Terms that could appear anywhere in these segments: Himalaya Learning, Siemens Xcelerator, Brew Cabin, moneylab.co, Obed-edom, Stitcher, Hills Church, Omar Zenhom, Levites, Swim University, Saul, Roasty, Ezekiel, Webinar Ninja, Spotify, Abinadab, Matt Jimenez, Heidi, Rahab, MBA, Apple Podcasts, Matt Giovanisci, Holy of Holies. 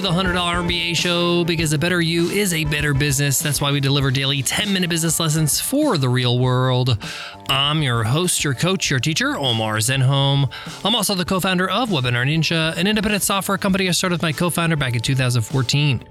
to the $100 MBA show because a better you is a better business. That's why we deliver daily 10-minute business lessons for the real world. I'm your host, your coach, your teacher, Omar Zenhom. I'm also the co-founder of Webinar Ninja, an independent software company I started with my co-founder back in 2014.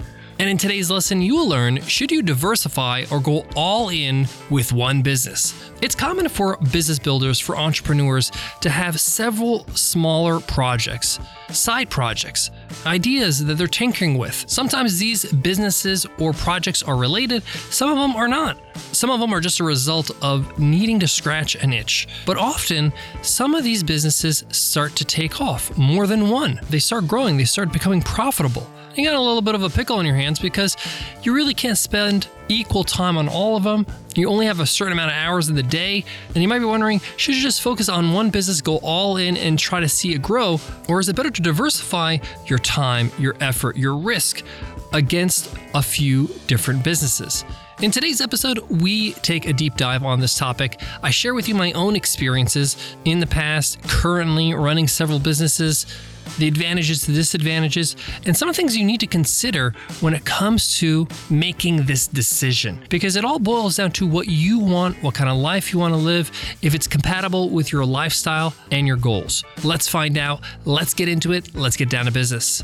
And in today's lesson, you will learn, should you diversify or go all in with one business? It's common for business builders, for entrepreneurs to have several smaller projects, side projects, ideas that they're tinkering with. Sometimes these businesses or projects are related. Some of them are not. Some of them are just a result of needing to scratch an itch. But often, some of these businesses start to take off, more than one. They start growing, they start becoming profitable. You got a little bit of a pickle on your hands because you really can't spend equal time on all of them. You only have a certain amount of hours in the day, and you might be wondering, should you just focus on one business, go all in and try to see it grow, or is it better to diversify your time, your effort, your risk against a few different businesses? In today's episode, we take a deep dive on this topic. I share with you my own experiences in the past, currently running several businesses, the advantages, the disadvantages, and some of the things you need to consider when it comes to making this decision. Because it all boils down to what you want, what kind of life you want to live, if it's compatible with your lifestyle and your goals. Let's find out. Let's get into it. Let's get down to business.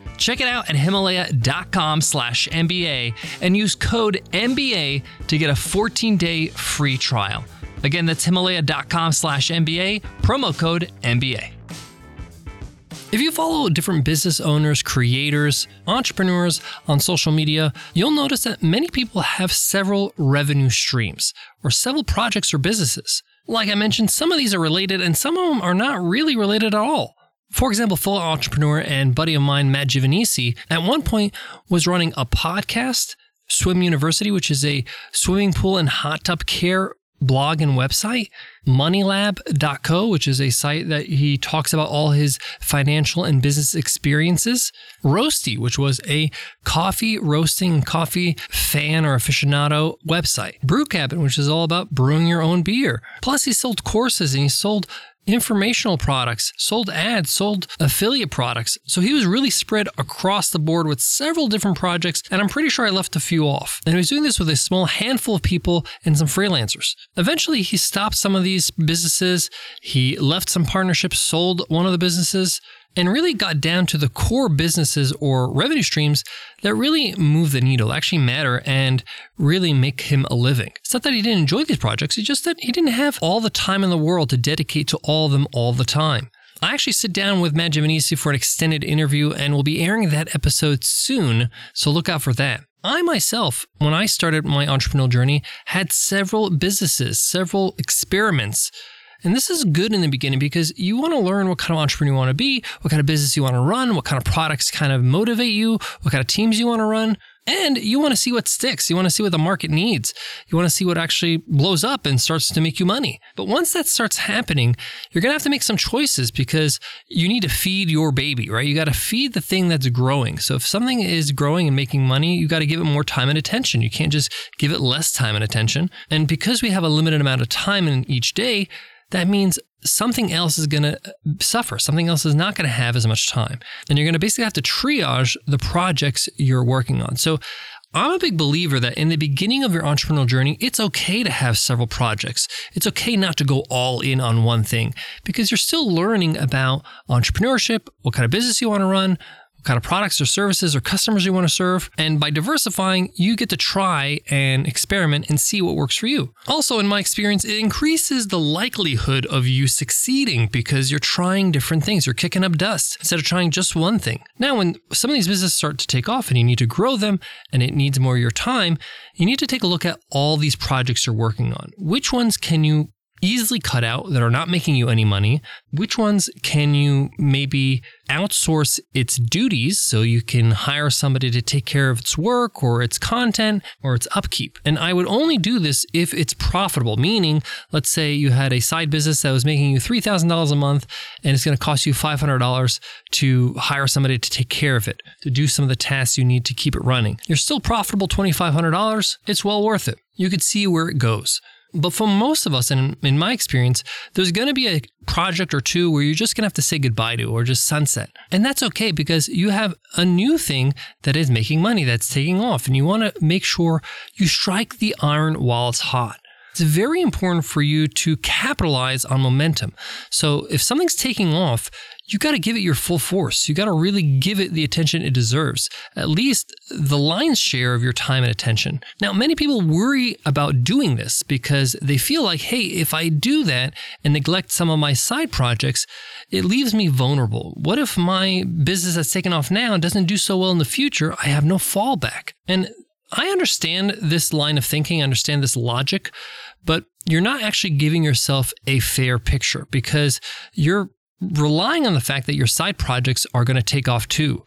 Check it out at Himalaya.com/MBA and use code MBA to get a 14-day free trial. Again, that's Himalaya.com/MBA, promo code MBA. If you follow different business owners, creators, entrepreneurs on social media, you'll notice that many people have several revenue streams or several projects or businesses. Like I mentioned, some of these are related and some of them are not really related at all. For example, fellow entrepreneur and buddy of mine, Matt Giovanisci, at one point was running a podcast, Swim University, which is a swimming pool and hot tub care blog and website, moneylab.co, which is a site that he talks about all his financial and business experiences, Roasty, which was a coffee roasting, coffee fan or aficionado website, Brew Cabin, which is all about brewing your own beer. Plus, he sold courses and he sold informational products, sold ads, sold affiliate products. So he was really spread across the board with several different projects, and I'm pretty sure I left a few off. And he was doing this with a small handful of people and some freelancers. Eventually, he stopped some of these businesses. He left some partnerships, sold one of the businesses, and really got down to the core businesses or revenue streams that really move the needle, actually matter, and really make him a living. It's not that he didn't enjoy these projects, it's just that he didn't have all the time in the world to dedicate to all of them all the time. I actually sit down with Matt Jimenez for an extended interview, and we'll be airing that episode soon, so look out for that. I myself, when I started my entrepreneurial journey, had several businesses, several experiments. And this is good in the beginning because you want to learn what kind of entrepreneur you want to be, what kind of business you want to run, what kind of products kind of motivate you, what kind of teams you want to run, and you want to see what sticks. You want to see what the market needs. You want to see what actually blows up and starts to make you money. But once that starts happening, you're going to have to make some choices because you need to feed your baby, right? You got to feed the thing that's growing. So if something is growing and making money, you got to give it more time and attention. You can't just give it less time and attention. And because we have a limited amount of time in each day, that means something else is going to suffer. Something else is not going to have as much time. And you're going to basically have to triage the projects you're working on. So I'm a big believer that in the beginning of your entrepreneurial journey, it's okay to have several projects. It's okay not to go all in on one thing because you're still learning about entrepreneurship, what kind of business you want to run, what kind of products or services or customers you want to serve. And by diversifying, you get to try and experiment and see what works for you. Also, in my experience, it increases the likelihood of you succeeding because you're trying different things. You're kicking up dust instead of trying just one thing. Now, when some of these businesses start to take off and you need to grow them and it needs more of your time, you need to take a look at all these projects you're working on. Which ones can you easily cut out that are not making you any money? Which ones can you maybe outsource its duties so you can hire somebody to take care of its work or its content or its upkeep? And I would only do this if it's profitable, meaning let's say you had a side business that was making you $3,000 a month and it's going to cost you $500 to hire somebody to take care of it, to do some of the tasks you need to keep it running. You're still profitable $2,500. It's well worth it. You could see where it goes. But for most of us, and in my experience, there's going to be a project or two where you're just going to have to say goodbye to or just sunset. And that's okay because you have a new thing that is making money, that's taking off. And you want to make sure you strike the iron while it's hot. It's very important for you to capitalize on momentum. So if something's taking off, you got to give it your full force. You got to really give it the attention it deserves, at least the lion's share of your time and attention. Now, many people worry about doing this because they feel like, hey, if I do that and neglect some of my side projects, it leaves me vulnerable. What if my business that's taken off now doesn't do so well in the future? I have no fallback. And I understand this line of thinking, I understand this logic, but you're not actually giving yourself a fair picture because you're relying on the fact that your side projects are going to take off too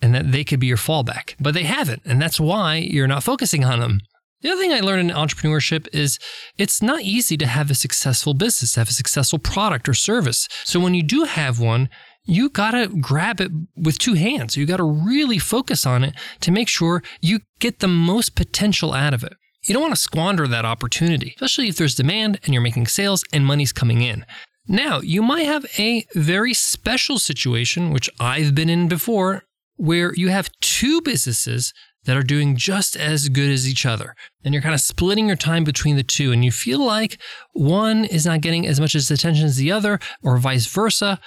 and that they could be your fallback, but they haven't. And that's why you're not focusing on them. The other thing I learned in entrepreneurship is it's not easy to have a successful business, have a successful product or service. So when you do have one, you got to grab it with two hands. You got to really focus on it to make sure you get the most potential out of it. You don't want to squander that opportunity, especially if there's demand and you're making sales and money's coming in. Now, you might have a very special situation, which I've been in before, where you have two businesses that are doing just as good as each other. And you're kind of splitting your time between the two. And you feel like one is not getting as much attention as the other or vice versa.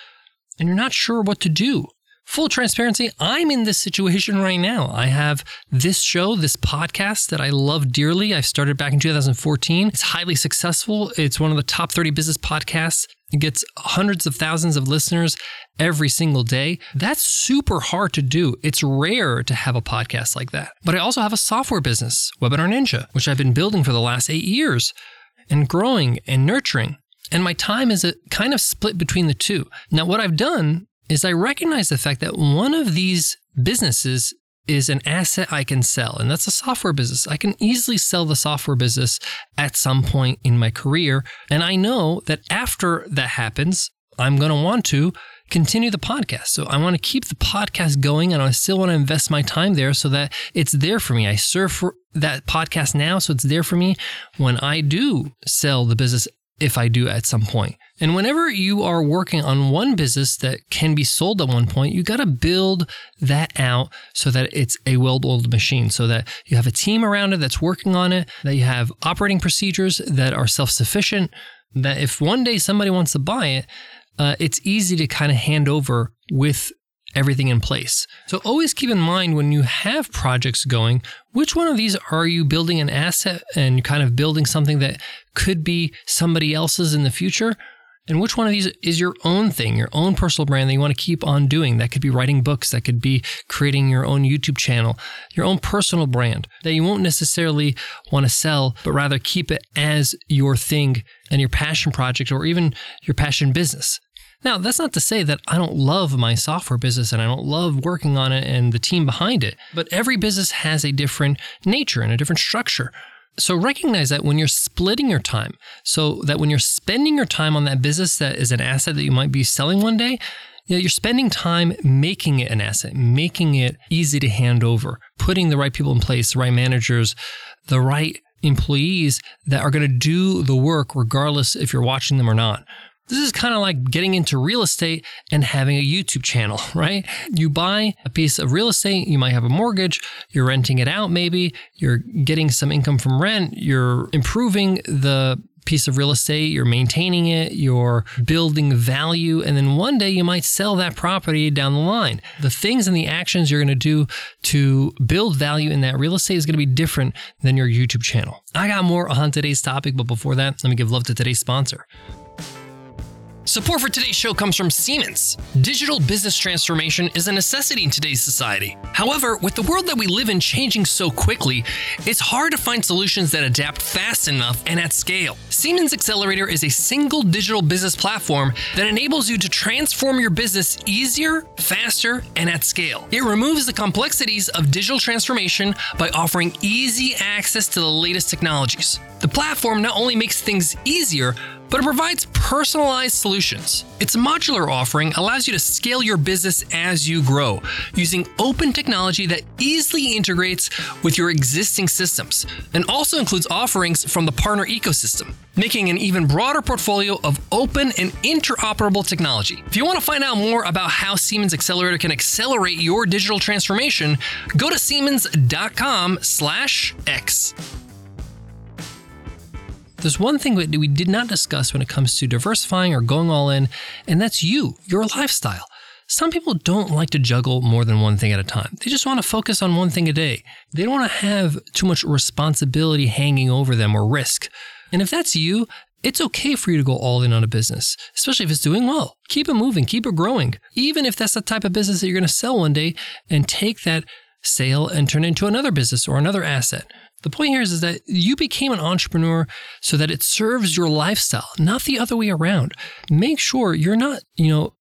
And you're not sure what to do. Full transparency, I'm in this situation right now. I have this show, this podcast that I love dearly. I started back in 2014. It's highly successful. It's one of the top 30 business podcasts. It gets hundreds of thousands of listeners every single day. That's super hard to do. It's rare to have a podcast like that. But I also have a software business, Webinar Ninja, which I've been building for the last 8 years and growing and nurturing. And my time is a kind of split between the two. Now, what I've done is I recognize the fact that one of these businesses is an asset I can sell, and that's a software business. I can easily sell the software business at some point in my career. And I know that after that happens, I'm going to want to continue the podcast. So I want to keep the podcast going and I still want to invest my time there so that it's there for me. I serve for that podcast now, so it's there for me when I do sell the business, if I do at some point. And whenever you are working on one business that can be sold at one point, you got to build that out so that it's a well-oiled machine, so that you have a team around it that's working on it, that you have operating procedures that are self-sufficient, that if one day somebody wants to buy it, it's easy to kind of hand over with everything in place. So always keep in mind when you have projects going, which one of these are you building an asset and kind of building something that could be somebody else's in the future? And which one of these is your own thing, your own personal brand that you want to keep on doing? That could be writing books, that could be creating your own YouTube channel, your own personal brand that you won't necessarily want to sell, but rather keep it as your thing and your passion project or even your passion business. Now, that's not to say that I don't love my software business and I don't love working on it and the team behind it, but every business has a different nature and a different structure. So recognize that when you're splitting your time, so that when you're spending your time on that business that is an asset that you might be selling one day, you're spending time making it an asset, making it easy to hand over, putting the right people in place, the right managers, the right employees that are going to do the work regardless if you're watching them or not. This is kind of like getting into real estate and having a YouTube channel, right? You buy a piece of real estate, you might have a mortgage, you're renting it out maybe, you're getting some income from rent, you're improving the piece of real estate, you're maintaining it, you're building value, and then one day you might sell that property down the line. The things and the actions you're going to do to build value in that real estate is going to be different than your YouTube channel. I got more on today's topic, but before that, let me give love to today's sponsor. Support for today's show comes from Siemens. Digital business transformation is a necessity in today's society. However, with the world that we live in changing so quickly, it's hard to find solutions that adapt fast enough and at scale. Siemens Xcelerator is a single digital business platform that enables you to transform your business easier, faster, and at scale. It removes the complexities of digital transformation by offering easy access to the latest technologies. The platform not only makes things easier, but it provides personalized solutions. Its modular offering allows you to scale your business as you grow, using open technology that easily integrates with your existing systems, and also includes offerings from the partner ecosystem, making an even broader portfolio of open and interoperable technology. If you want to find out more about how Siemens Xcelerator can accelerate your digital transformation, go to siemens.com/x. There's one thing that we did not discuss when it comes to diversifying or going all in, and that's you, your lifestyle. Some people don't like to juggle more than one thing at a time. They just want to focus on one thing a day. They don't want to have too much responsibility hanging over them or risk. And if that's you, it's okay for you to go all in on a business, especially if it's doing well. Keep it moving, keep it growing. Even if that's the type of business that you're going to sell one day and take that sale and turn it into another business or another asset. The point here is that you became an entrepreneur so that it serves your lifestyle, not the other way around. Make sure you're not,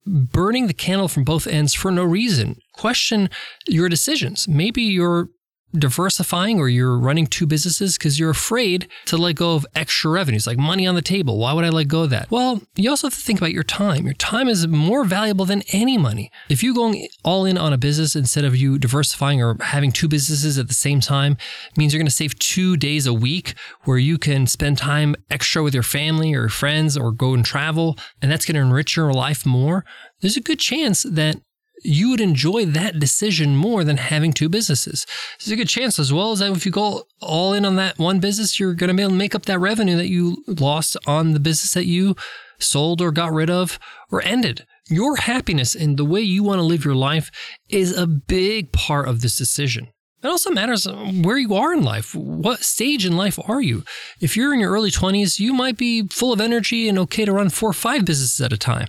burning the candle from both ends for no reason. Question your decisions. Maybe you're diversifying or you're running two businesses because you're afraid to let go of extra revenues, like money on the table. Why would I let go of that? Well, you also have to think about your time. Your time is more valuable than any money. If you're going all in on a business instead of you diversifying or having two businesses at the same time, it means you're going to save 2 days a week where you can spend time extra with your family or friends or go and travel, and that's going to enrich your life more. There's a good chance that you would enjoy that decision more than having two businesses. There's a good chance as well as that if you go all in on that one business, you're going to be able to make up that revenue that you lost on the business that you sold or got rid of or ended. Your happiness and the way you want to live your life is a big part of this decision. It also matters where you are in life. What stage in life are you? If you're in your early 20s, you might be full of energy and okay to run 4 or 5 businesses at a time.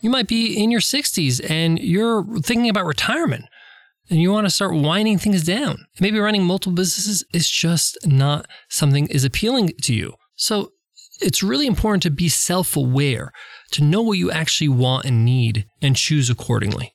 You might be in your 60s and you're thinking about retirement and you want to start winding things down. Maybe running multiple businesses is just not something is appealing to you. So it's really important to be self-aware, to know what you actually want and need and choose accordingly.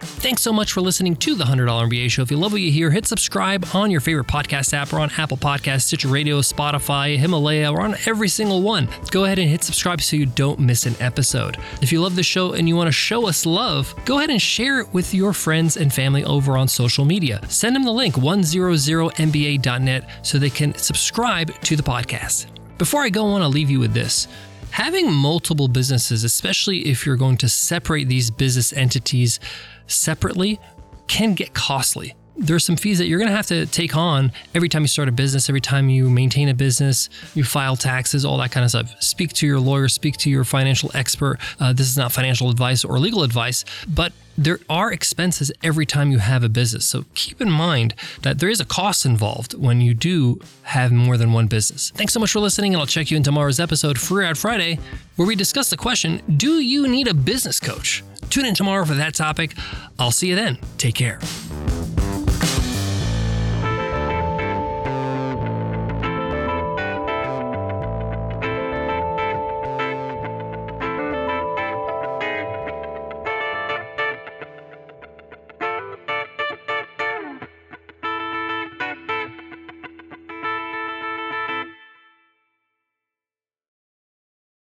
Thanks so much for listening to the $100 MBA Show. If you love what you hear, hit subscribe on your favorite podcast app or on Apple Podcasts, Stitcher Radio, Spotify, Himalaya, or on every single one. Go ahead and hit subscribe so you don't miss an episode. If you love the show and you want to show us love, go ahead and share it with your friends and family over on social media. Send them the link, 100mba.net, so they can subscribe to the podcast. Before I go, I want to leave you with this. Having multiple businesses, especially if you're going to separate these business entities separately, can get costly. There's some fees that you're going to have to take on every time you start a business, every time you maintain a business, you file taxes, all that kind of stuff. Speak to your lawyer, speak to your financial expert. This is not financial advice or legal advice, but there are expenses every time you have a business. So keep in mind that there is a cost involved when you do have more than one business. Thanks so much for listening, and I'll check you in tomorrow's episode, Free Ride Friday, where we discuss the question, do you need a business coach? Tune in tomorrow for that topic. I'll see you then. Take care.